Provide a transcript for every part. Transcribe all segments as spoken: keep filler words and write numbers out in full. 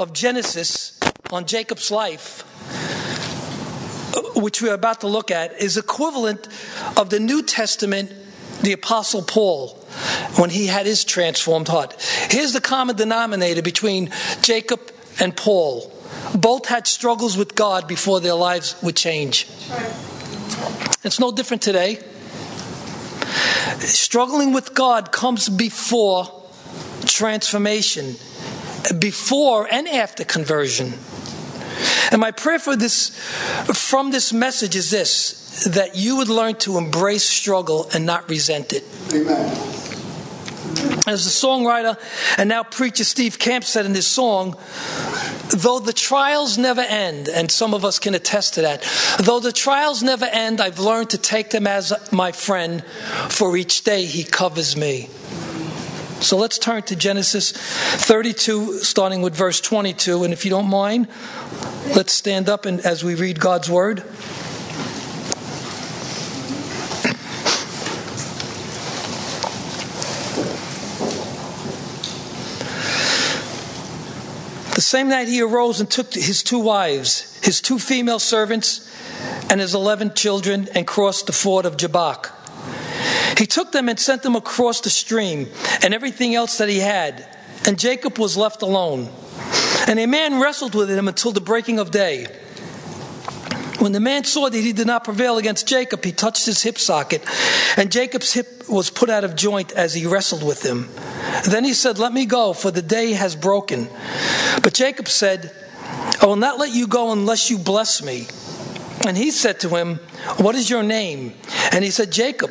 of Genesis on Jacob's life, which we're about to look at, is equivalent of the New Testament, the Apostle Paul, when he had his transformed heart. Here's the common denominator between Jacob and Paul. Both had struggles with God before their lives would change. It's no different today. Struggling with God comes before transformation, before and after conversion. And my prayer for this, from this message, is this: that you would learn to embrace struggle and not resent it. Amen. As the songwriter and now preacher Steve Camp said in his song, though the trials never end, and some of us can attest to that, though the trials never end, I've learned to take them as my friend, for each day he covers me. So let's turn to Genesis thirty-two, starting with verse twenty-two. And if you don't mind, let's stand up and as we read God's word. The same night he arose and took his two wives, his two female servants, and his eleven children, and crossed the ford of Jabbok. He took them and sent them across the stream and everything else that he had. And Jacob was left alone. And a man wrestled with him until the breaking of day. When the man saw that he did not prevail against Jacob, he touched his hip socket. And Jacob's hip was put out of joint as he wrestled with him. Then he said, "Let me go, for the day has broken." But Jacob said, "I will not let you go unless you bless me." And he said to him, "What is your name?" And he said, "Jacob."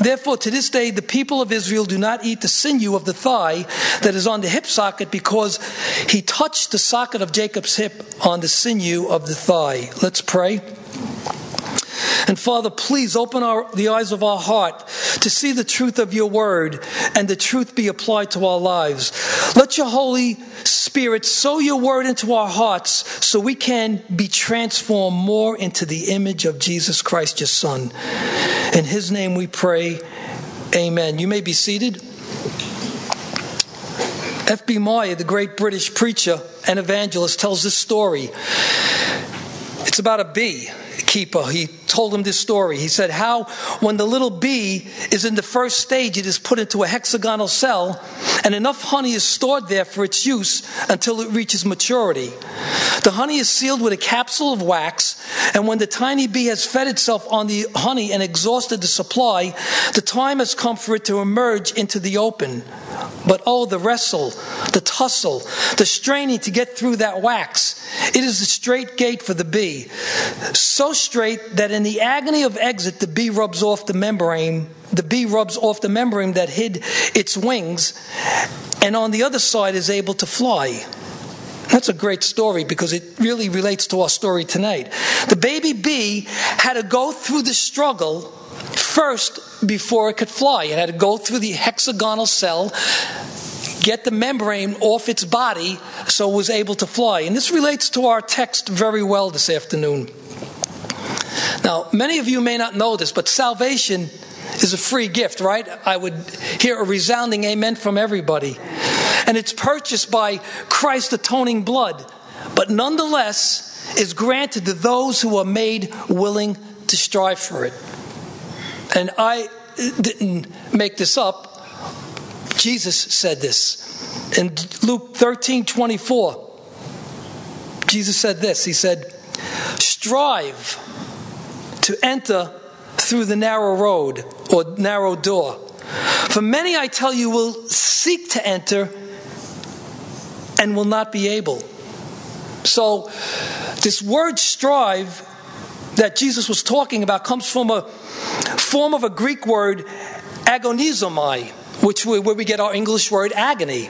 Therefore, to this day, the people of Israel do not eat the sinew of the thigh that is on the hip socket, because he touched the socket of Jacob's hip on the sinew of the thigh. Let's pray. And Father, please open our, the eyes of our heart to see the truth of your word, and the truth be applied to our lives. Let your Holy Spirit sow your word into our hearts, so we can be transformed more into the image of Jesus Christ, your Son. In his name we pray. Amen. You may be seated. F B Meyer, the great British preacher and evangelist, tells this story. It's about a bee keeper. He told him this story. He said how when the little bee is in the first stage, it is put into a hexagonal cell, and enough honey is stored there for its use until it reaches maturity. The honey is sealed with a capsule of wax, and when the tiny bee has fed itself on the honey and exhausted the supply, the time has come for it to emerge into the open. But oh, the wrestle, the tussle, the straining to get through that wax. It is the straight gate for the bee, so straight that in the agony of exit, the bee rubs off the membrane. The bee rubs off the membrane that hid its wings, and on the other side is able to fly. That's a great story, because it really relates to our story tonight. The baby bee had to go through the struggle first before it could fly. It had to go through the hexagonal cell, get the membrane off its body, so it was able to fly. And this relates to our text very well this afternoon. Now, many of you may not know this, but salvation is a free gift, right? I would hear a resounding amen from everybody. And it's purchased by Christ's atoning blood, but nonetheless is granted to those who are made willing to strive for it. And I didn't make this up. Jesus said this. In Luke thirteen twenty-four, Jesus said this. He said, "Strive to enter through the narrow road," or narrow door, "for many, I tell you, will seek to enter and will not be able." So this word "strive" that Jesus was talking about comes from a form of a Greek word, agonizomai, which we, where we get our English word agony.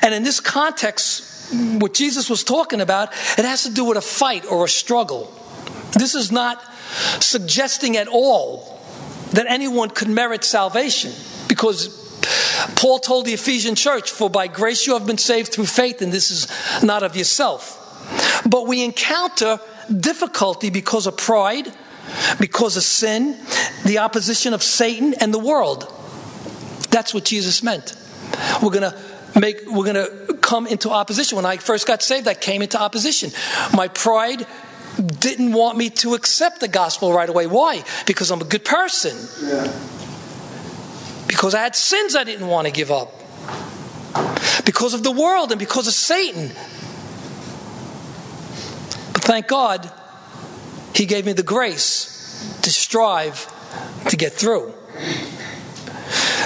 And in this context, what Jesus was talking about, it has to do with a fight or a struggle. This is not suggesting at all that anyone could merit salvation, because Paul told the Ephesian church, for by grace you have been saved through faith, and this is not of yourself. But we encounter difficulty because of pride, because of sin, the opposition of Satan and the world. That's what Jesus meant. We're going to make, we're going to come into opposition. When I first got saved, I came into opposition. My pride didn't want me to accept the gospel right away. Why? Because I'm a good person. Yeah. Because I had sins I didn't want to give up. Because of the world and because of Satan. But thank God, He gave me the grace to strive to get through.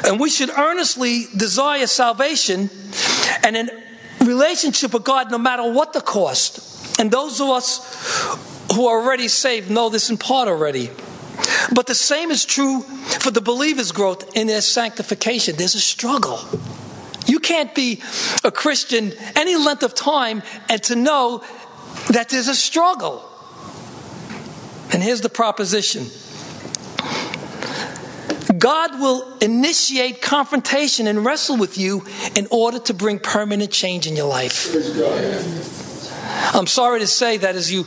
And we should earnestly desire salvation and a relationship with God no matter what the cost. And those of us who are already saved know this in part already. But the same is true for the believer's growth in their sanctification. There's a struggle. You can't be a Christian any length of time and to know that there's a struggle. And here's the proposition. God will initiate confrontation and wrestle with you in order to bring permanent change in your life. I'm sorry to say that as you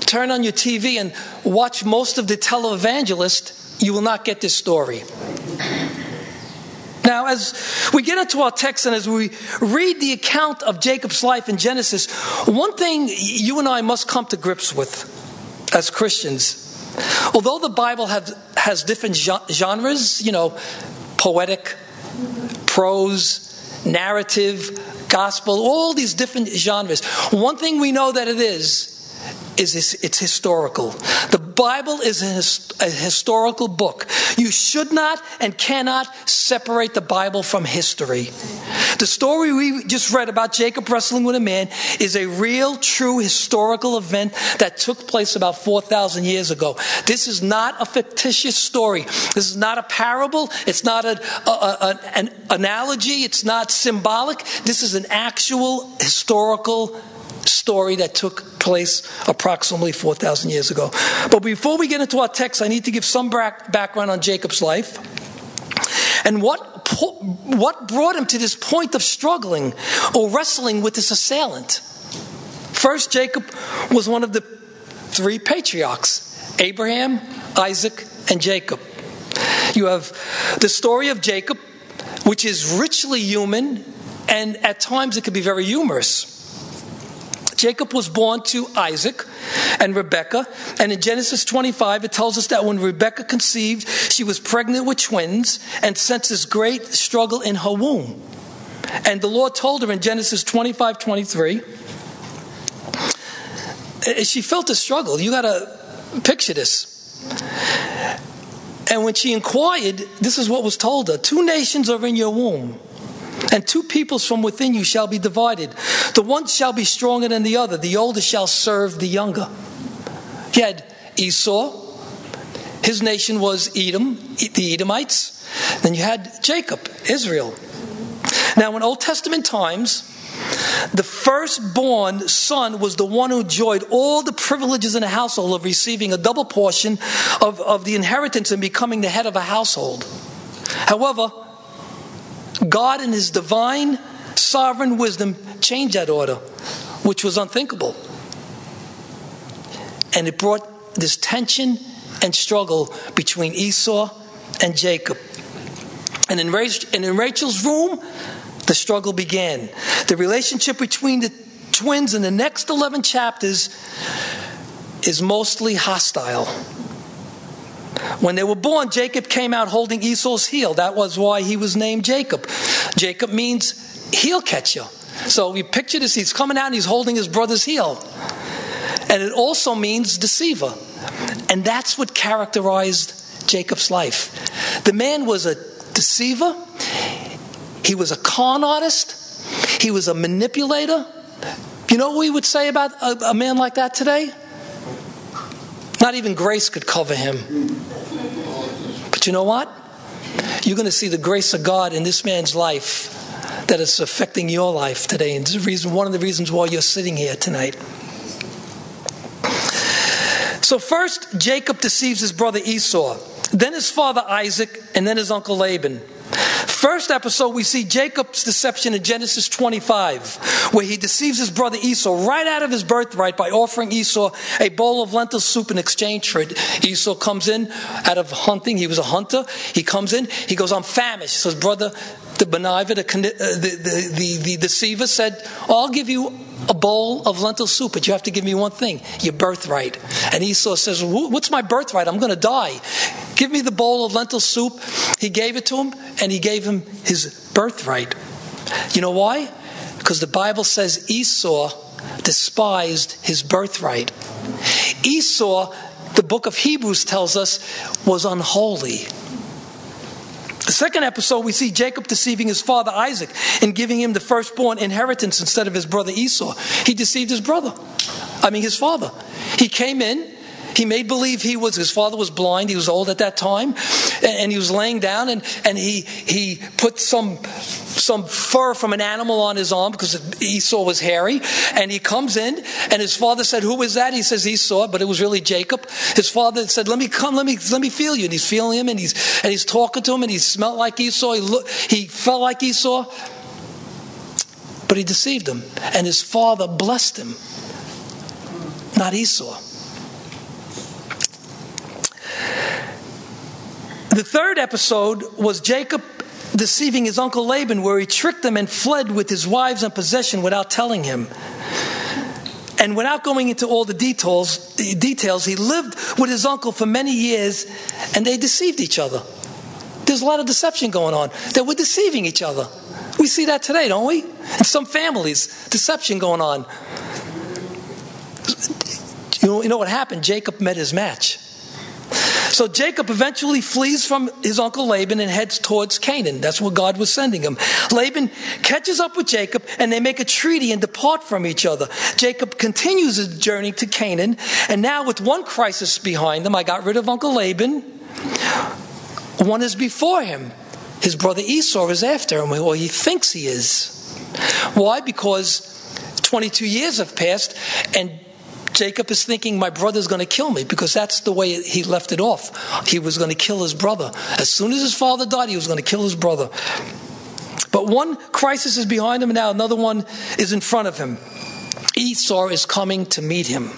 turn on your T V and watch most of the televangelists, you will not get this story. Now, as we get into our text and as we read the account of Jacob's life in Genesis, one thing you and I must come to grips with as Christians, although the Bible have, has different genres, you know, poetic, prose, narrative, gospel, all these different genres. One thing we know that it is, is it's, it's historical. The Bible is a, his, a historical book. You should not and cannot separate the Bible from history. The story we just read about Jacob wrestling with a man is a real, true historical event that took place about four thousand years ago. This is not a fictitious story. This is not a parable. It's not a, a, a, an analogy. It's not symbolic. This is an actual historical story that took place approximately four thousand years ago. But before we get into our text, I need to give some back background on Jacob's life and what po- what brought him to this point of struggling or wrestling with this assailant. First, Jacob was one of the three patriarchs, Abraham, Isaac, and Jacob. You have the story of Jacob, which is richly human, and at times it can be very humorous. Jacob was born to Isaac and Rebekah, and in Genesis twenty-five, it tells us that when Rebekah conceived, she was pregnant with twins and sensed this great struggle in her womb. And the Lord told her in Genesis twenty-five, twenty-three, she felt the struggle. You got to picture this. And when she inquired, this is what was told her: two nations are in your womb, and two peoples from within you shall be divided. The one shall be stronger than the other. The older shall serve the younger. He had Esau. His nation was Edom, the Edomites. Then you had Jacob, Israel. Now, in Old Testament times, the firstborn son was the one who enjoyed all the privileges in a household of receiving a double portion of, of the inheritance and becoming the head of a household. However, God in His divine, sovereign wisdom changed that order, which was unthinkable. And it brought this tension and struggle between Esau and Jacob. And in Rachel's room, the struggle began. The relationship between the twins in the next eleven chapters is mostly hostile. When they were born, Jacob came out holding Esau's heel. That was why he was named Jacob. Jacob means heel catcher. So we picture this. He's coming out and he's holding his brother's heel. And it also means deceiver. And that's what characterized Jacob's life. The man was a deceiver. He was a con artist. He was a manipulator. You know what we would say about a, a man like that today? Not even grace could cover him. But you know what? You're going to see the grace of God in this man's life that is affecting your life today. And it's the reason, one of the reasons why you're sitting here tonight. So first, Jacob deceives his brother Esau, then his father Isaac, and then his uncle Laban. First episode, we see Jacob's deception in Genesis twenty-five, where he deceives his brother Esau right out of his birthright by offering Esau a bowl of lentil soup in exchange for it. Esau comes in out of hunting. He was a hunter. He comes in. He goes, "I'm famished." So his brother, the conniver, the, the, the, the deceiver, said, "I'll give you a bowl of lentil soup, but you have to give me one thing, your birthright." And Esau says, "What's my birthright? I'm going to die. Give me the bowl of lentil soup." He gave it to him, and he gave him his birthright. You know why? Because the Bible says Esau despised his birthright. Esau, the book of Hebrews tells us, was unholy. The second episode, we see Jacob deceiving his father Isaac and giving him the firstborn inheritance instead of his brother Esau. He deceived his brother. I mean, his father. He came in. He made believe he was, his father was blind. He was old at that time. And he was laying down, and, and he he put some some fur from an animal on his arm because Esau was hairy. And he comes in, and his father said, "Who is that?" He says, "Esau," but it was really Jacob. His father said, "Let me come, let me let me feel you." And he's feeling him, and he's and he's talking to him, and he smelled like Esau. He looked, he felt like Esau, but he deceived him. And his father blessed him, not Esau. The third episode was Jacob deceiving his uncle Laban, where he tricked him and fled with his wives and possession without telling him. And without going into all the details, details, he lived with his uncle for many years, and they deceived each other. There's a lot of deception going on. They were deceiving each other. We see that today, don't we? In some families, deception going on. You know, you know what happened? Jacob met his match. So Jacob eventually flees from his uncle Laban and heads towards Canaan. That's where God was sending him. Laban catches up with Jacob, and they make a treaty and depart from each other. Jacob continues his journey to Canaan, and now with one crisis behind them, I got rid of Uncle Laban. One is before him. His brother Esau is after him, or he thinks he is. Why? Because twenty-two years have passed, and Jacob is thinking, my brother's going to kill me, because that's the way he left it off. He was going to kill his brother. As soon as his father died, he was going to kill his brother. But one crisis is behind him now. Another one is in front of him. Esau is coming to meet him.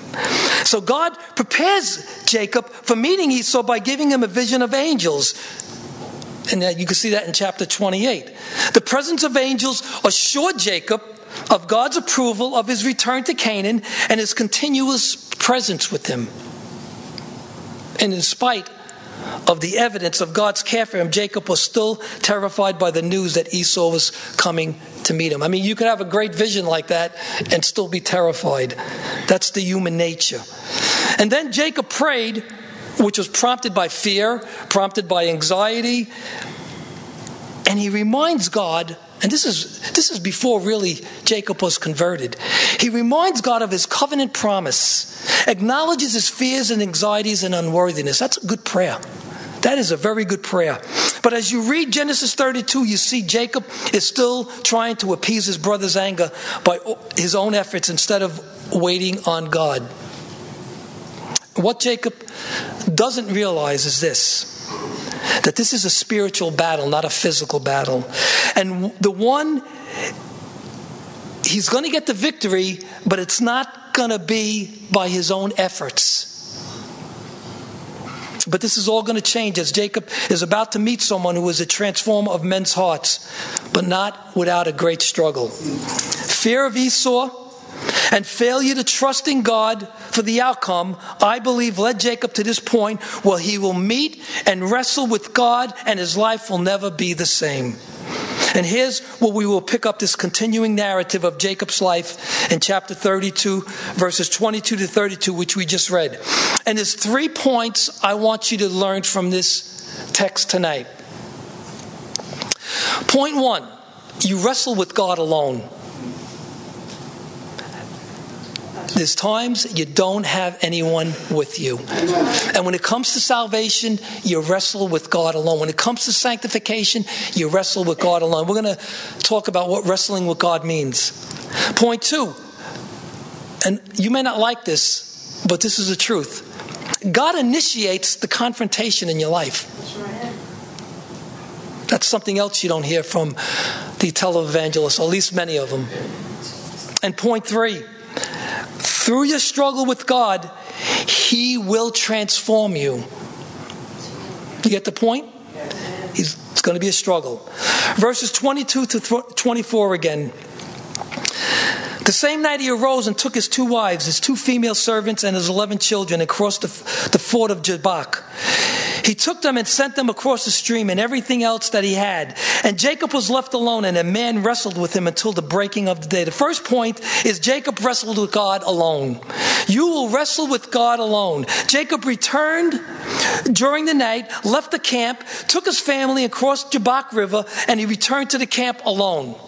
So God prepares Jacob for meeting Esau by giving him a vision of angels. And you can see that in chapter twenty-eight. The presence of angels assured Jacob of God's approval of his return to Canaan and his continuous presence with him. And in spite of the evidence of God's care for him, Jacob was still terrified by the news that Esau was coming to meet him. I mean, you could have a great vision like that and still be terrified. That's the human nature. And then Jacob prayed, which was prompted by fear, prompted by anxiety, and he reminds God. And this is this is before really Jacob was converted. He reminds God of his covenant promise, acknowledges his fears and anxieties and unworthiness. That's a good prayer. That is a very good prayer. But as you read Genesis thirty-two, you see Jacob is still trying to appease his brother's anger by his own efforts instead of waiting on God. What Jacob doesn't realize is this: that this is a spiritual battle, not a physical battle. And the one, he's going to get the victory, but it's not going to be by his own efforts. But this is all going to change as Jacob is about to meet someone who is a transformer of men's hearts, but not without a great struggle. Fear of Esau and failure to trust in God for the outcome, I believe, led Jacob to this point where he will meet and wrestle with God, and his life will never be the same. And here's where we will pick up this continuing narrative of Jacob's life in chapter thirty-two, verses twenty-two to thirty-two, which we just read. And there's three points I want you to learn from this text tonight. Point one, you wrestle with God alone. There's times you don't have anyone with you. And when it comes to salvation, you wrestle with God alone. When it comes to sanctification, you wrestle with God alone. We're going to talk about what wrestling with God means. Point two, and you may not like this, but this is the truth. God initiates the confrontation in your life. That's something else you don't hear from the televangelists, or at least many of them. And point three, through your struggle with God, He will transform you. You get the point? It's going to be a struggle. Verses twenty-two to twenty-four again. The same night he arose and took his two wives, his two female servants, and his eleven children and crossed the, the ford of Jabbok. He took them and sent them across the stream and everything else that he had. And Jacob was left alone, and a man wrestled with him until the breaking of the day. The first point is Jacob wrestled with God alone. You will wrestle with God alone. Jacob returned during the night, left the camp, took his family and crossed Jabbok River, and he returned to the camp alone.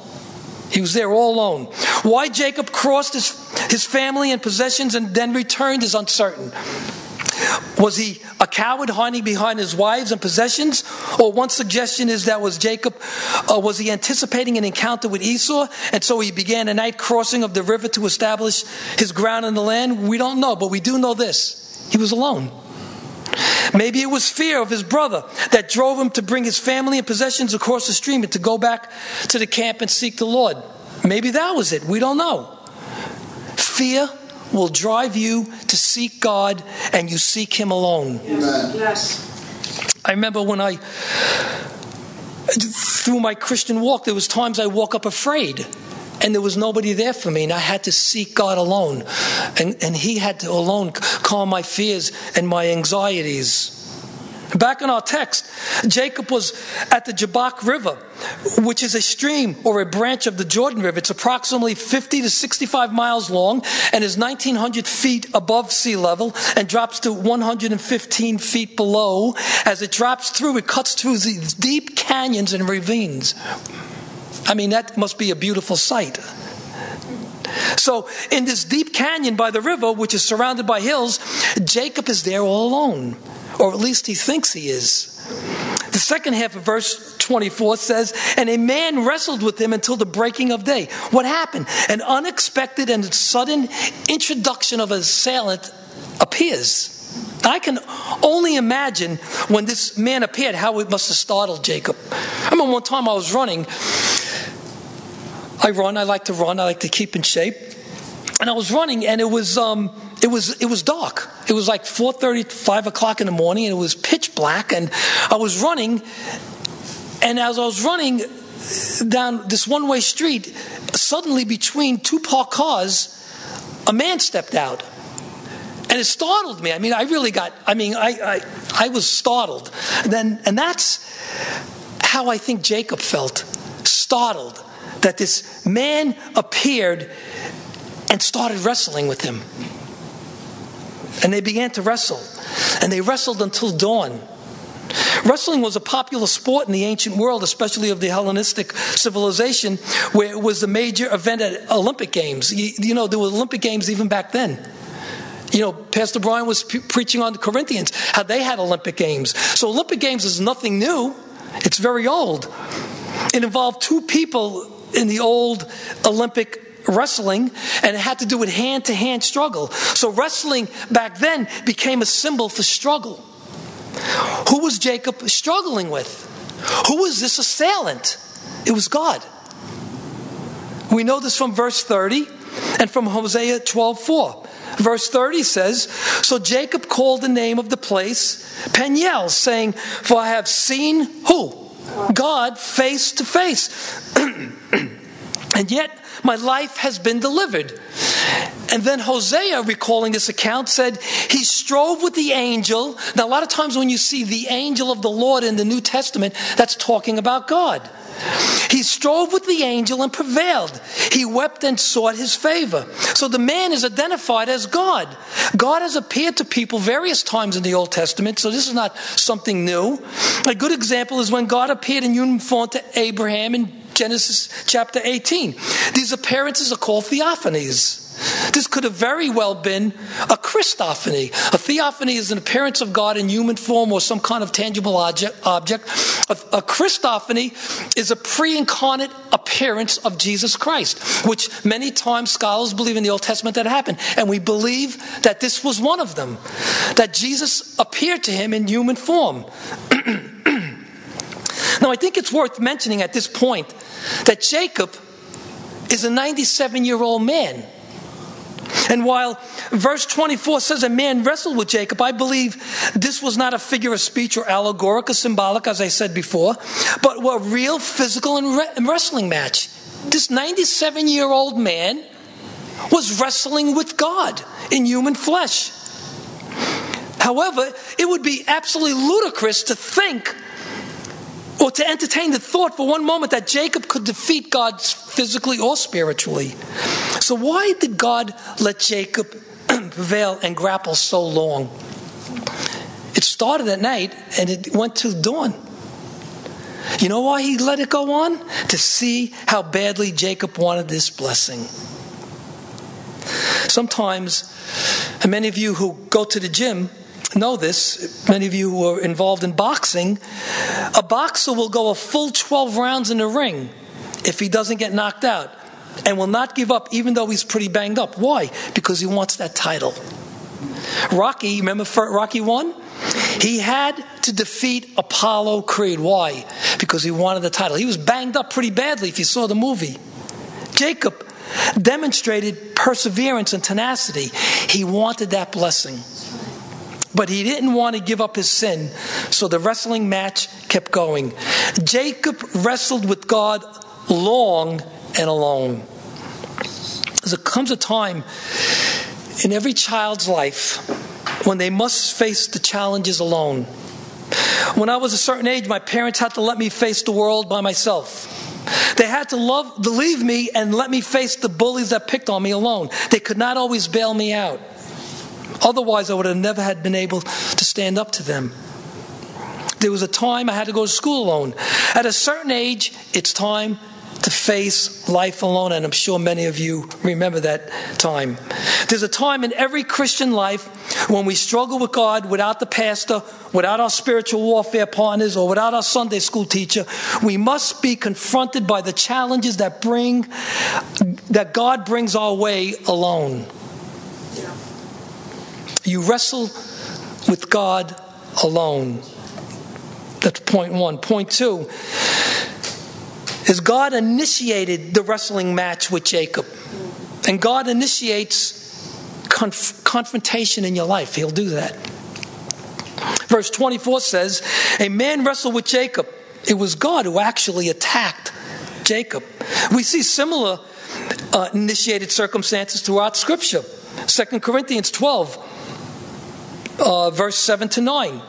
He was there all alone. Why Jacob crossed his, his family and possessions and then returned is uncertain. Was he a coward hiding behind his wives and possessions? Or one suggestion is that was Jacob, uh, was he anticipating an encounter with Esau? And so he began a night crossing of the river to establish his ground in the land? We don't know, but we do know this. He was alone. Maybe it was fear of his brother that drove him to bring his family and possessions across the stream and to go back to the camp and seek the Lord. Maybe that was it. We don't know. Fear will drive you to seek God, and you seek Him alone. Yes. Yes. I remember when I, through my Christian walk, there was times I woke up afraid, and there was nobody there for me, and I had to seek God alone. And, and He had to alone calm my fears and my anxieties. Back in our text, Jacob was at the Jabbok River, which is a stream or a branch of the Jordan River. It's approximately fifty to sixty-five miles long and is nineteen hundred feet above sea level and drops to one hundred fifteen feet below. As it drops through, it cuts through these deep canyons and ravines. I mean, that must be a beautiful sight. So in this deep canyon by the river, which is surrounded by hills, Jacob is there all alone. Or at least he thinks he is. The second half of verse twenty-four says, and a man wrestled with him until the breaking of day. What happened? An unexpected and sudden introduction of an assailant appears. I can only imagine when this man appeared how it must have startled Jacob. I remember one time I was running. I run. I like to run. I like to keep in shape. And I was running, and it was... Um, It was it was dark. It was like four thirty, five o'clock in the morning, and it was pitch black. And I was running, and as I was running down this one-way street, suddenly between two parked cars, a man stepped out. And it startled me. I mean, I really got, I mean, I I, I was startled. And, then, and that's how I think Jacob felt, startled, that this man appeared and started wrestling with him. And they began to wrestle. And they wrestled until dawn. Wrestling was a popular sport in the ancient world, especially of the Hellenistic civilization, where it was the major event at Olympic Games. You, you know, there were Olympic Games even back then. You know, Pastor Brian was pre- preaching on the Corinthians, how they had Olympic Games. So Olympic Games is nothing new. It's very old. It involved two people in the old Olympic wrestling, and it had to do with hand-to-hand struggle. So wrestling back then became a symbol for struggle. Who was Jacob struggling with? Who was this assailant? It was God. We know this from verse thirty and from Hosea twelve four. Verse thirty says, so Jacob called the name of the place Peniel, saying, for I have seen who? God face to face. And yet my life has been delivered. And then Hosea, recalling this account, said, he strove with the angel. Now, a lot of times when you see the angel of the Lord in the New Testament, that's talking about God. He strove with the angel and prevailed. He wept and sought his favor. So the man is identified as God. God has appeared to people various times in the Old Testament, so this is not something new. A good example is when God appeared in human form to Abraham and Genesis chapter eighteen. These appearances are called theophanies. This could have very well been a Christophany. A theophany is an appearance of God in human form or some kind of tangible object. A, a Christophany is a pre-incarnate appearance of Jesus Christ, which many times scholars believe in the Old Testament that happened. And we believe that this was one of them, that Jesus appeared to him in human form. Now, I think it's worth mentioning at this point that Jacob is a ninety-seven-year-old man. And while verse twenty-four says a man wrestled with Jacob, I believe this was not a figure of speech or allegoric or symbolic, as I said before, but a real physical and wrestling match. This ninety-seven-year-old man was wrestling with God in human flesh. However, it would be absolutely ludicrous to think or to entertain the thought for one moment that Jacob could defeat God physically or spiritually. So why did God let Jacob prevail and grapple so long? It started at night and it went to dawn. You know why he let it go on? To see how badly Jacob wanted this blessing. Sometimes, and many of you who go to the gym know this, many of you who are involved in boxing, a boxer will go a full twelve rounds in the ring if he doesn't get knocked out, and will not give up even though he's pretty banged up. Why? Because he wants that title. Rocky, remember Rocky one? He had to defeat Apollo Creed. Why? Because he wanted the title. He was banged up pretty badly if you saw the movie. Jacob demonstrated perseverance and tenacity. He wanted that blessing. But he didn't want to give up his sin, so the wrestling match kept going. Jacob wrestled with God long and alone. There comes a time in every child's life when they must face the challenges alone. When I was a certain age, my parents had to let me face the world by myself. They had to love, to leave me and let me face the bullies that picked on me alone. They could not always bail me out. Otherwise, I would have never had been able to stand up to them. There was a time I had to go to school alone. At a certain age, it's time to face life alone, and I'm sure many of you remember that time. There's a time in every Christian life when we struggle with God without the pastor, without our spiritual warfare partners, or without our Sunday school teacher. We must be confronted by the challenges that bring, that God brings our way alone. You wrestle with God alone. That's point one. Point two is God initiated the wrestling match with Jacob. And God initiates conf- confrontation in your life. He'll do that. Verse twenty-four says, a man wrestled with Jacob. It was God who actually attacked Jacob. We see similar uh, initiated circumstances throughout Scripture. Second Corinthians twelve. Uh, verse seven to nine.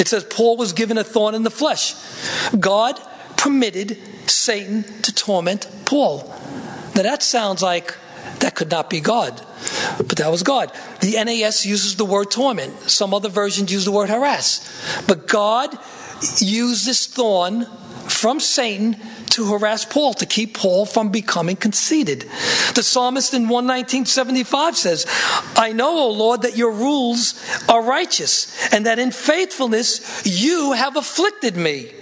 It says, Paul was given a thorn in the flesh. God permitted Satan to torment Paul. Now that sounds like that could not be God, but that was God. The N A S uses the word torment. Some other versions use the word harass. But God used this thorn from Satan to harass Paul, to keep Paul from becoming conceited. The psalmist in one nineteen seventy-five says, I know, O Lord, that your rules are righteous, and that in faithfulness you have afflicted me.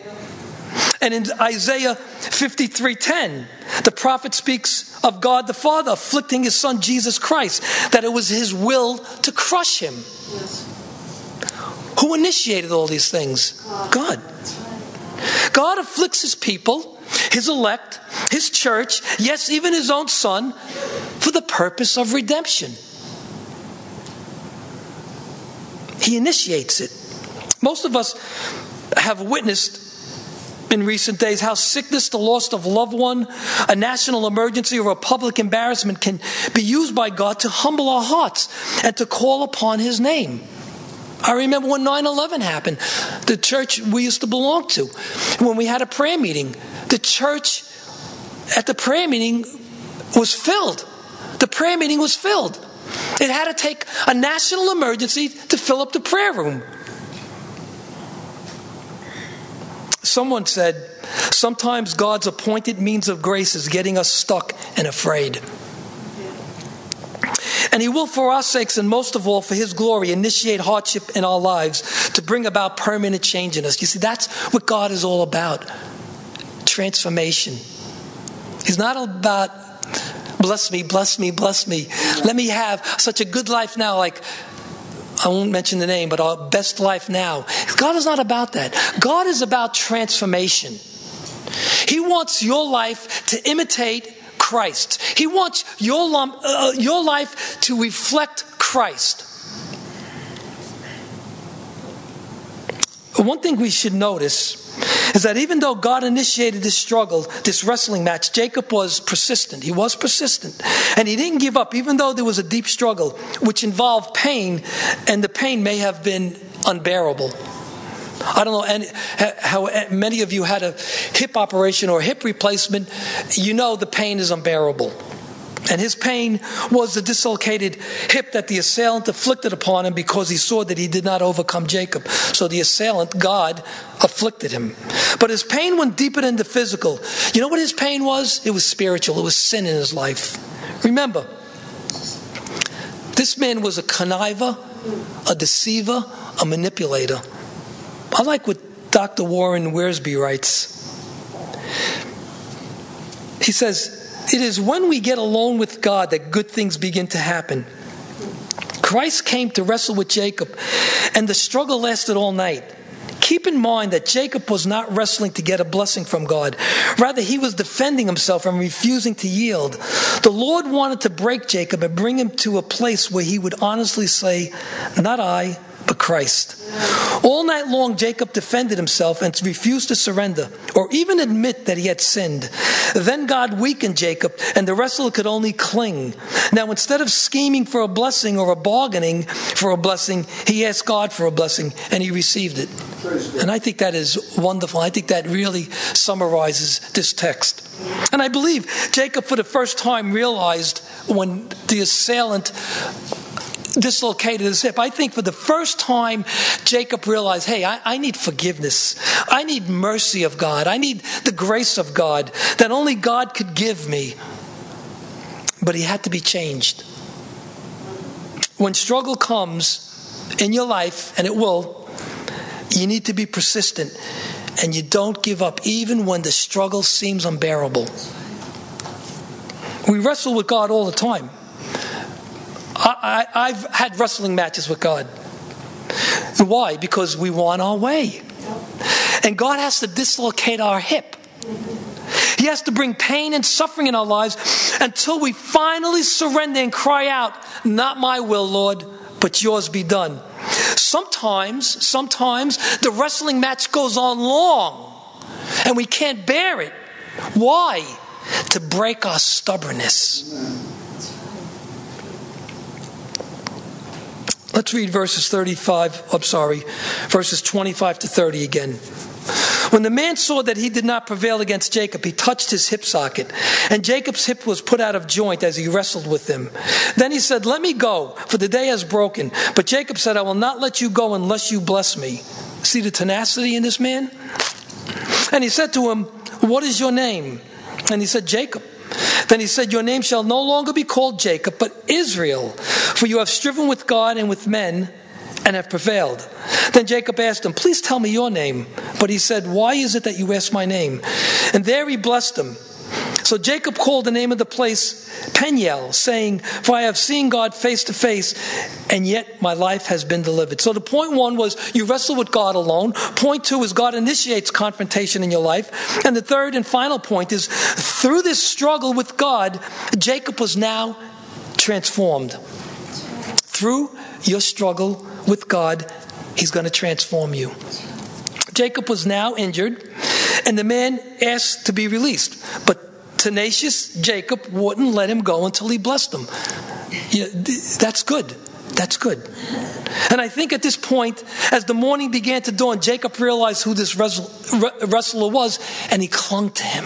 And in Isaiah fifty-three ten, the prophet speaks of God the Father afflicting his son Jesus Christ, that it was his will to crush him. Yes. Who initiated all these things? God. God afflicts his people, his elect, his church, yes, even his own son, for the purpose of redemption. He initiates it. Most of us have witnessed in recent days how sickness, the loss of a loved one, a national emergency, or a public embarrassment can be used by God to humble our hearts and to call upon his name. I remember when nine eleven happened, the church we used to belong to, when we had a prayer meeting, the church at the prayer meeting was filled. The prayer meeting was filled. It had to take a national emergency to fill up the prayer room. Someone said, sometimes God's appointed means of grace is getting us stuck and afraid. And he will, for our sakes and most of all for his glory, initiate hardship in our lives to bring about permanent change in us. You see, that's what God is all about. Transformation. He's not about bless me, bless me, bless me. Let me have such a good life now, like, I won't mention the name, but our best life now. God is not about that. God is about transformation. He wants your life to imitate Christ. He wants your, uh, your life to reflect Christ. One thing we should notice is that even though God initiated this struggle, this wrestling match, Jacob was persistent. He was persistent. And he didn't give up, even though there was a deep struggle, which involved pain, and the pain may have been unbearable. I don't know any, how many of you had a hip operation or hip replacement. You know the pain is unbearable. And his pain was the dislocated hip that the assailant afflicted upon him because he saw that he did not overcome Jacob. So the assailant, God, afflicted him. But his pain went deeper than the physical. You know what his pain was? It was spiritual. It was sin in his life. Remember, this man was a conniver, a deceiver, a manipulator. I like what Doctor Warren Wiersbe writes. He says, it is when we get alone with God that good things begin to happen. Christ came to wrestle with Jacob, and the struggle lasted all night. Keep in mind that Jacob was not wrestling to get a blessing from God. Rather, he was defending himself and refusing to yield. The Lord wanted to break Jacob and bring him to a place where he would honestly say, not I, but Christ. All night long, Jacob defended himself and refused to surrender or even admit that he had sinned. Then God weakened Jacob, and the wrestler could only cling. Now, instead of scheming for a blessing or a bargaining for a blessing, he asked God for a blessing, and he received it. And I think that is wonderful. I think that really summarizes this text. And I believe Jacob, for the first time, realized when the assailant dislocated his hip. I think for the first time, Jacob realized, hey, I, I need forgiveness. I need mercy of God. I need the grace of God that only God could give me. But he had to be changed. When struggle comes in your life, and it will, you need to be persistent, and you don't give up even when the struggle seems unbearable. We wrestle with God all the time. I, I, I've had wrestling matches with God. Why? Because we want our way. And God has to dislocate our hip. He has to bring pain and suffering in our lives until we finally surrender and cry out, not my will, Lord, but yours be done. Sometimes, sometimes the wrestling match goes on long and we can't bear it. Why? To break our stubbornness. Let's read verses thirty-five, I'm sorry, verses twenty-five to thirty again. When the man saw that he did not prevail against Jacob, he touched his hip socket, and Jacob's hip was put out of joint as he wrestled with him. Then he said, let me go, for the day has broken. But Jacob said, I will not let you go unless you bless me. See the tenacity in this man? And he said to him, what is your name? And he said, Jacob. Then he said, your name shall no longer be called Jacob, but Israel, for you have striven with God and with men and have prevailed. Then Jacob asked him, please tell me your name. But he said, why is it that you ask my name? And there he blessed him. So Jacob called the name of the place Peniel, saying, for I have seen God face to face, and yet my life has been delivered. So the point one was you wrestle with God alone. Point two is God initiates confrontation in your life. And the third and final point is through this struggle with God, Jacob was now transformed. Through your struggle with God, he's going to transform you. Jacob was now injured, and the man asked to be released. But tenacious Jacob wouldn't let him go until he blessed him. Yeah, that's good. That's good. And I think at this point, as the morning began to dawn, Jacob realized who this wrestler was, and he clung to him.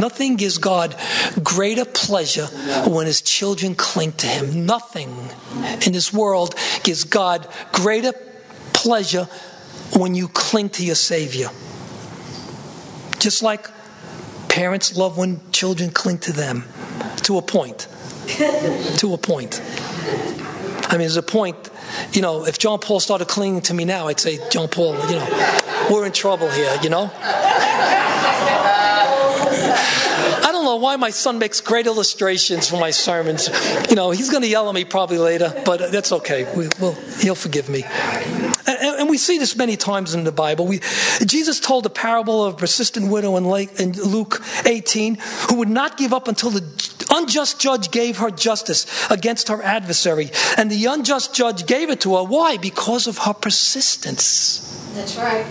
Nothing gives God greater pleasure when his children cling to him. Nothing in this world gives God greater pleasure when you cling to your Savior. Just like parents love when children cling to them, to a point. to a point. I mean, there's a point, you know, if John Paul started clinging to me now, I'd say, John Paul, you know, we're in trouble here, you know. I don't know why my son makes great illustrations for my sermons. You know, he's going to yell at me probably later, but that's okay. We, we'll, he'll forgive me. And, and we see this many times in the Bible. We, Jesus told the parable of a persistent widow in, late, in Luke eighteen, who would not give up until the unjust judge gave her justice against her adversary. And the unjust judge gave it to her. Why? Because of her persistence. That's right.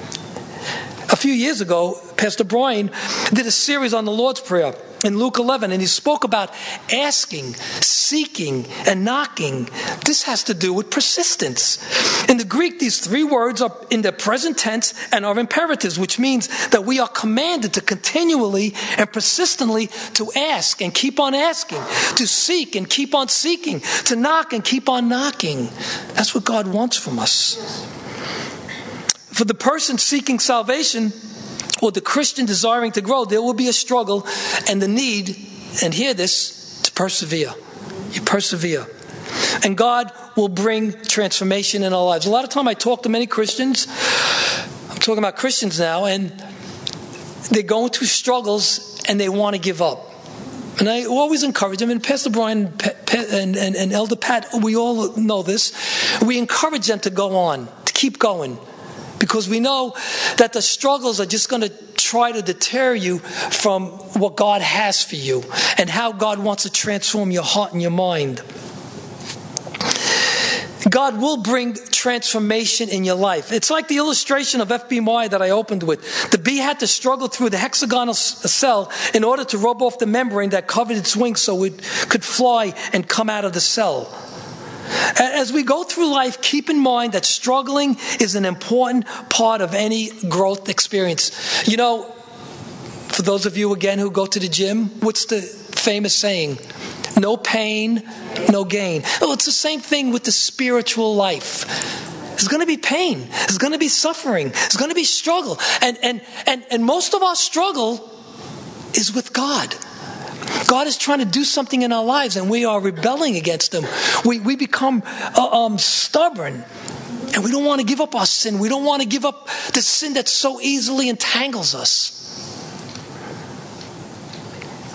A few years ago, Pastor Brian did a series on the Lord's Prayer in Luke eleven, and he spoke about asking, seeking, and knocking. This has to do with persistence. In the Greek, these three words are in the present tense and are imperatives, which means that we are commanded to continually and persistently to ask and keep on asking, to seek and keep on seeking, to knock and keep on knocking. That's what God wants from us. For the person seeking salvation, or the Christian desiring to grow, there will be a struggle and the need, and hear this, to persevere. You persevere. And God will bring transformation in our lives. A lot of time I talk to many Christians, I'm talking about Christians now, and they're going through struggles and they want to give up. And I always encourage them, and Pastor Brian and, and, and Elder Pat, we all know this, we encourage them to go on, to keep going. Because we know that the struggles are just going to try to deter you from what God has for you and how God wants to transform your heart and your mind. God will bring transformation in your life. It's like the illustration of F B Meyer that I opened with. The bee had to struggle through the hexagonal cell in order to rub off the membrane that covered its wings so it could fly and come out of the cell. As we go through life, keep in mind that struggling is an important part of any growth experience. You know, for those of you, again, who go to the gym, what's the famous saying? No pain, no gain. Oh, it's the same thing with the spiritual life. There's going to be pain. There's going to be suffering. There's going to be struggle. And, and, and, and most of our struggle is with God. God is trying to do something in our lives, and we are rebelling against Him. We we become uh, um, stubborn, and we don't want to give up our sin. We don't want to give up the sin that so easily entangles us.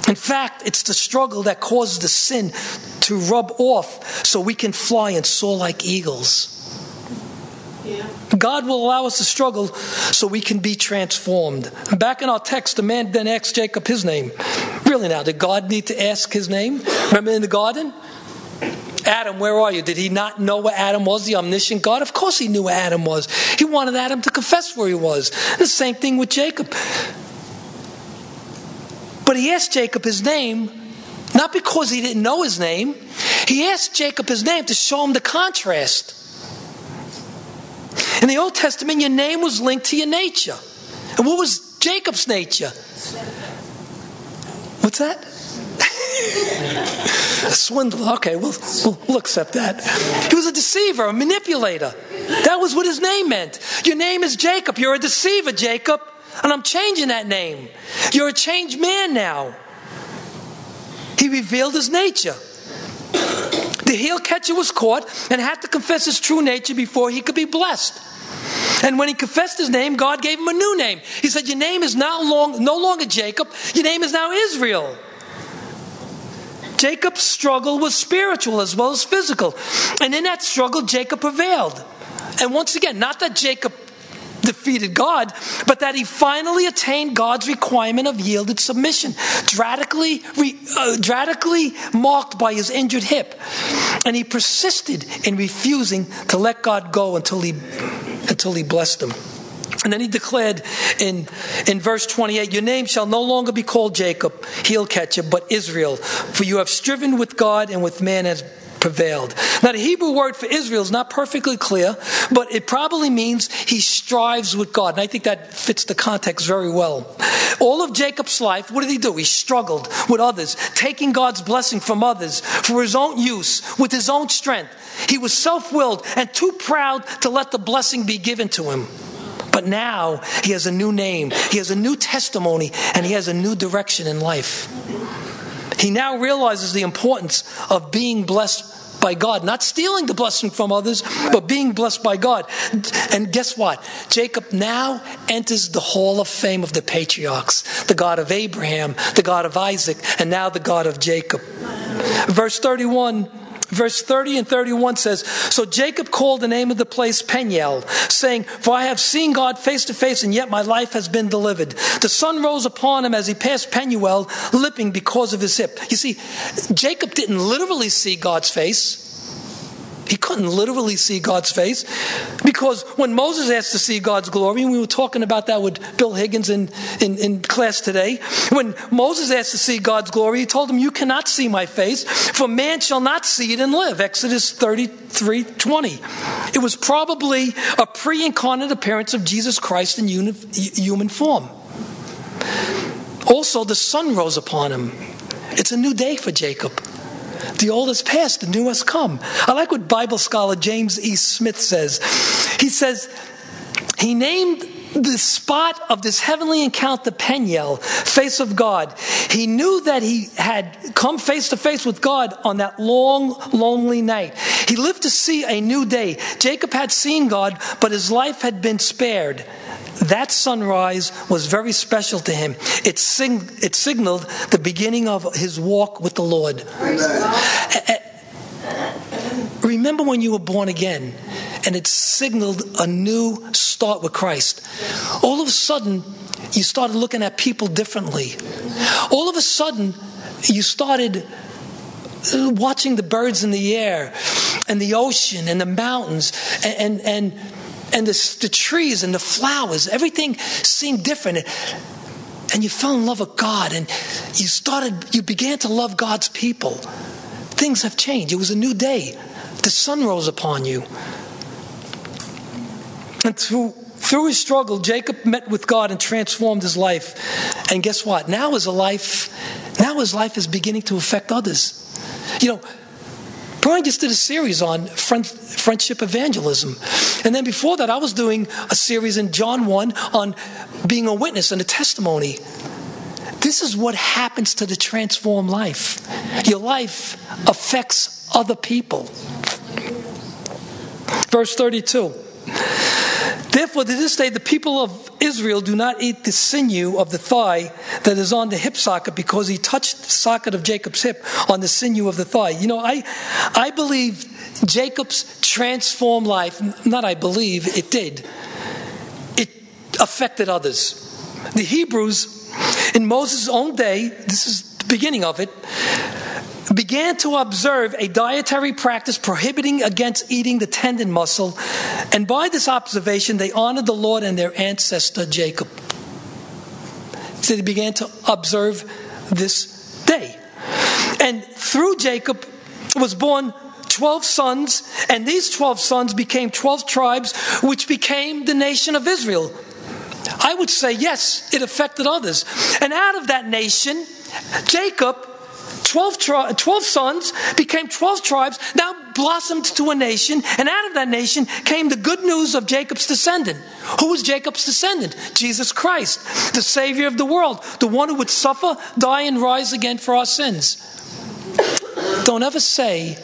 In fact, it's the struggle that causes the sin to rub off so we can fly and soar like eagles. Yeah. God will allow us to struggle so we can be transformed. Back in our text, the man then asked Jacob his name. Really now, did God need to ask his name? Remember in the garden? Adam, where are you? Did he not know where Adam was, the omniscient God? Of course he knew where Adam was. He wanted Adam to confess where he was. The same thing with Jacob. But he asked Jacob his name, not because he didn't know his name. He asked Jacob his name to show him the contrast. In the Old Testament, your name was linked to your nature. And what was Jacob's nature? What's that? A swindler. Okay, we'll, we'll accept that. He was a deceiver, a manipulator. That was what his name meant. Your name is Jacob. You're a deceiver, Jacob. And I'm changing that name. You're a changed man now. He revealed his nature. The heel catcher was caught and had to confess his true nature before he could be blessed. And when he confessed his name, God gave him a new name. He said, your name is now long, no longer Jacob. Your name is now Israel. Jacob's struggle was spiritual as well as physical. And in that struggle, Jacob prevailed. And once again, not that Jacob defeated God, but that he finally attained God's requirement of yielded submission, radically, uh, radically marked by his injured hip. And he persisted in refusing to let God go until he, until he blessed him. And then he declared in, in verse twenty-eight, your name shall no longer be called Jacob, heel catcher, but Israel, for you have striven with God and with man as prevailed. Now, the Hebrew word for Israel is not perfectly clear, but it probably means he strives with God. And I think that fits the context very well. All of Jacob's life, what did he do? He struggled with others, taking God's blessing from others for his own use, with his own strength. He was self-willed and too proud to let the blessing be given to him. But now he has a new name, he has a new testimony, and he has a new direction in life. He now realizes the importance of being blessed by God. Not stealing the blessing from others, but being blessed by God. And guess what? Jacob now enters the hall of fame of the patriarchs. The God of Abraham, the God of Isaac, and now the God of Jacob. Verse thirty-one Verse thirty and thirty-one says, "So Jacob called the name of the place Peniel, saying, For I have seen God face to face, and yet my life has been delivered. The sun rose upon him as he passed Peniel, limping because of his hip." You see, Jacob didn't literally see God's face. He couldn't literally see God's face, because when Moses asked to see God's glory, and we were talking about that with Bill Higgins in, in, in class today, when Moses asked to see God's glory, he told him, "You cannot see my face, for man shall not see it and live." Exodus thirty-three twenty. It was probably a pre-incarnate appearance of Jesus Christ in human form. Also, the sun rose upon him. It's a new day for Jacob. The old has passed, the new has come. I like what Bible scholar James E. Smith says. He says, he named the spot of this heavenly encounter Peniel, face of God. He knew that he had come face to face with God on that long, lonely night. He lived to see a new day. Jacob had seen God, but his life had been spared. That sunrise was very special to him. It, sing- it signaled the beginning of his walk with the Lord. Remember when you were born again, and it signaled a new start with Christ. All of a sudden, you started looking at people differently. All of a sudden, you started watching the birds in the air, and the ocean, and the mountains, and... and, and And the, the trees and the flowers, everything seemed different. And you fell in love with God, and you started, you began to love God's people. Things have changed. It was a new day. The sun rose upon you. And through, through his struggle, Jacob met with God and transformed his life. And guess what? Now his life, now his life is beginning to affect others. You know, Brian just did a series on friendship evangelism. And then before that, I was doing a series in John one on being a witness and a testimony. This is what happens to the transformed life. Your life affects other people. Verse thirty-two. "Therefore, to this day, the people of Israel do not eat the sinew of the thigh that is on the hip socket, because he touched the socket of Jacob's hip on the sinew of the thigh." You know, I I believe Jacob's transformed life, not I believe, it did. It affected others. The Hebrews, in Moses' own day, this is the beginning of it, began to observe a dietary practice prohibiting against eating the tendon muscle, and by this observation they honored the Lord and their ancestor Jacob. So they began to observe this day. And through Jacob was born twelve sons, and these twelve sons became twelve tribes, which became the nation of Israel. I would say, yes, it affected others. And out of that nation, Jacob, twelve, tri- twelve sons, became twelve tribes, now blossomed to a nation, and out of that nation came the good news of Jacob's descendant. Who was Jacob's descendant? Jesus Christ, the Savior of the world, the one who would suffer, die, and rise again for our sins. Don't ever say,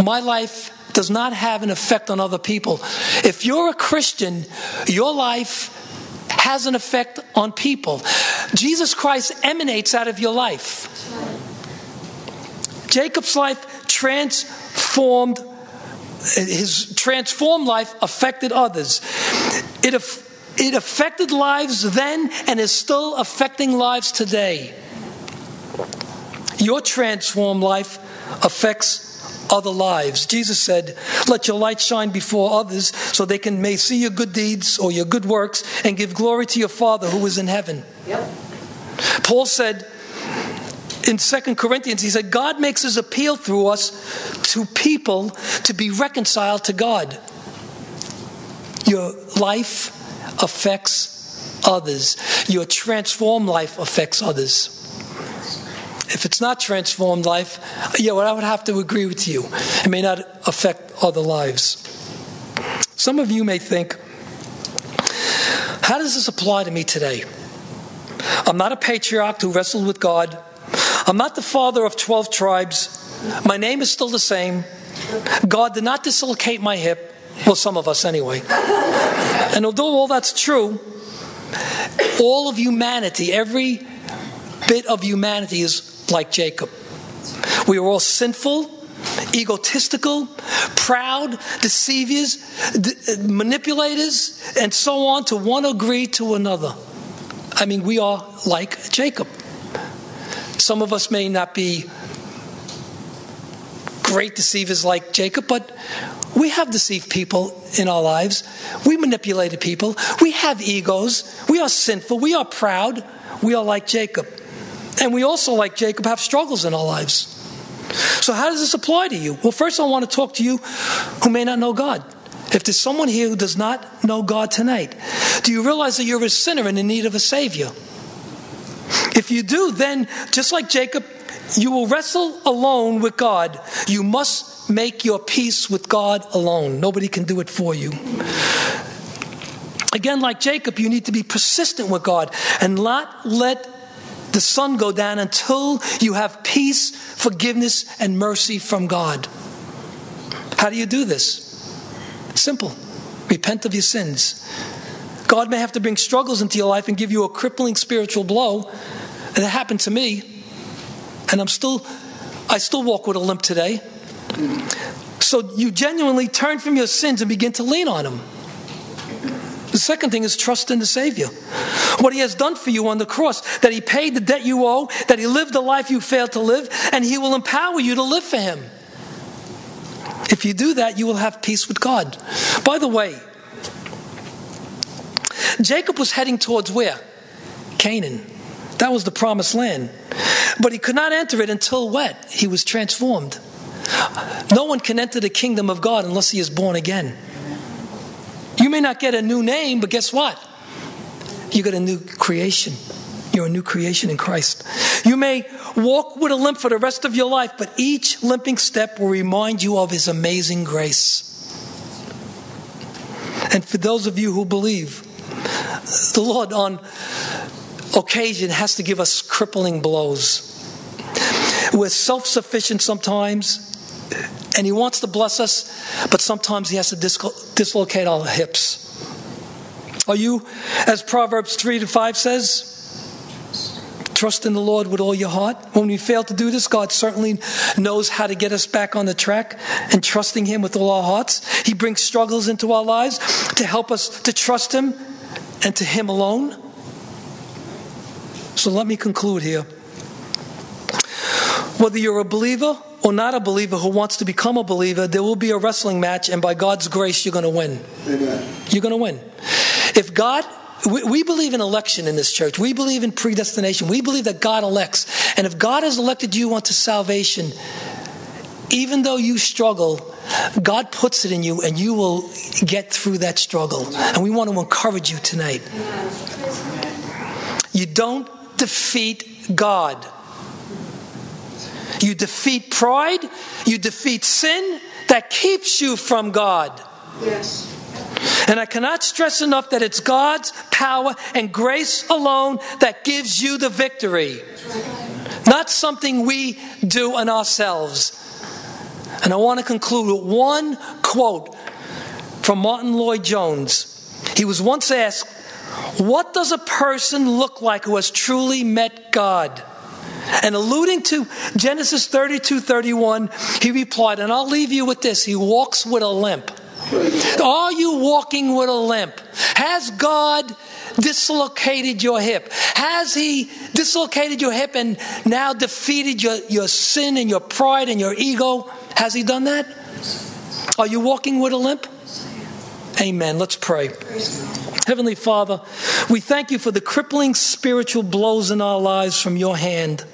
"My life does not have an effect on other people." If you're a Christian, your life has an effect on people. Jesus Christ emanates out of your life. Jacob's life transformed, his transformed life affected others. It, it affected lives then and is still affecting lives today. Your transformed life affects other lives. Jesus said, "Let your light shine before others, so they can may see your good deeds," or your good works, "and give glory to your Father who is in heaven." Yep. Paul said, in Second Corinthians, he said, "God makes his appeal through us to people to be reconciled to God." Your life affects others. Your transformed life affects others. If it's not transformed life, yeah, well, I would have to agree with you. It may not affect other lives. Some of you may think, how does this apply to me today? I'm not a patriarch who wrestled with God. I'm not the father of twelve tribes. My name is still the same. God did not dislocate my hip. Well, some of us anyway. And although all that's true, all of humanity, every bit of humanity is like Jacob. We are all sinful, egotistical, proud, deceivers, d- manipulators, and so on, to one degree to another. I mean, we are like Jacob. Some of us may not be great deceivers like Jacob, but we have deceived people in our lives. We manipulated people. We have egos. We are sinful. We are proud. We are like Jacob. And we also, like Jacob, have struggles in our lives. So how does this apply to you? Well, first I want to talk to you who may not know God. If there's someone here who does not know God tonight, do you realize that you're a sinner and in need of a Savior? If you do, then just like Jacob, you will wrestle alone with God. You must make your peace with God alone. Nobody can do it for you. Again, like Jacob, you need to be persistent with God and not let the sun go down until you have peace, forgiveness, and mercy from God. How do you do this? Simple. Repent of your sins. God may have to bring struggles into your life and give you a crippling spiritual blow. That happened to me, and I'm still, I still walk with a limp today. So you genuinely turn from your sins and begin to lean on Him. The second thing is trust in the Savior. What He has done for you on the cross, that He paid the debt you owe, that He lived the life you failed to live, and He will empower you to live for Him. If you do that, you will have peace with God. By the way, Jacob was heading towards where? Canaan. That was the promised land. But he could not enter it until what? He was transformed. No one can enter the kingdom of God unless he is born again. You may not get a new name, but guess what? You get a new creation. You're a new creation in Christ. You may walk with a limp for the rest of your life, but each limping step will remind you of His amazing grace. And for those of you who believe, the Lord on occasion has to give us crippling blows. We're self-sufficient sometimes, and He wants to bless us, but sometimes He has to dis- dislocate our hips. Are you, as Proverbs three to five says, trust in the Lord with all your heart? When we fail to do this, God certainly knows how to get us back on the track, and trusting Him with all our hearts. He brings struggles into our lives to help us to trust Him and to Him alone. So let me conclude here. Whether you're a believer or not a believer who wants to become a believer, there will be a wrestling match, and by God's grace, you're going to win. Amen. You're going to win. If God, we, we believe in election in this church. We believe in predestination. We believe that God elects. And if God has elected you unto salvation, even though you struggle, God puts it in you, and you will get through that struggle. And we want to encourage you tonight. You don't defeat God. You defeat pride. You defeat sin that keeps you from God. Yes. And I cannot stress enough that it's God's power and grace alone that gives you the victory. Not something we do in ourselves. And I want to conclude with one quote from Martin Lloyd-Jones. He was once asked, what does a person look like who has truly met God? And alluding to Genesis thirty-two thirty-one, he replied, and I'll leave you with this, he walks with a limp. Are you walking with a limp? Has God dislocated your hip? Has He dislocated your hip and now defeated your, your sin and your pride and your ego? Has He done that? Are you walking with a limp? Amen. Let's pray. Heavenly Father, we thank You for the crippling spiritual blows in our lives from Your hand.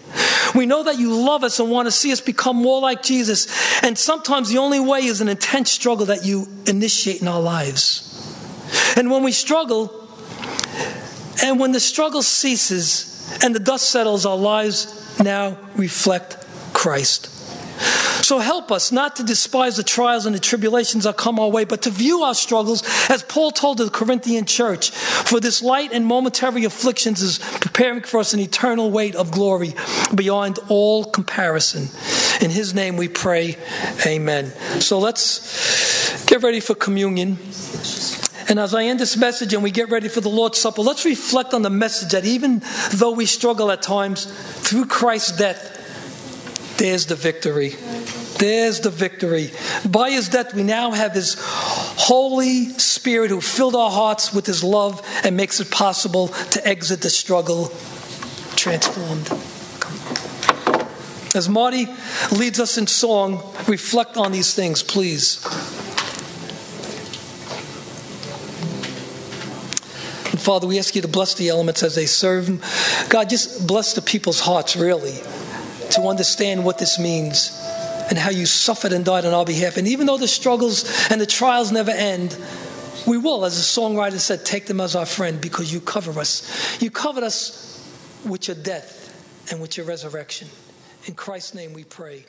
We know that You love us and want to see us become more like Jesus. And sometimes the only way is an intense struggle that You initiate in our lives. And when we struggle, and when the struggle ceases and the dust settles, our lives now reflect Christ. So help us not to despise the trials and the tribulations that come our way, but to view our struggles, as Paul told the Corinthian church, for this light and momentary afflictions is preparing for us an eternal weight of glory beyond all comparison. In his name we pray, amen. So let's get ready for communion. And as I end this message and we get ready for the Lord's Supper, let's reflect on the message that even though we struggle at times, through Christ's death, there's the victory. There's the victory. By his death, we now have his Holy Spirit who filled our hearts with his love and makes it possible to exit the struggle transformed. As Marty leads us in song, reflect on these things, please. Father, we ask you to bless the elements as they serve them. God, just bless the people's hearts, really, to understand what this means and how you suffered and died on our behalf. And even though the struggles and the trials never end, we will, as the songwriter said, take them as our friend because you cover us. You covered us with your death and with your resurrection. In Christ's name we pray.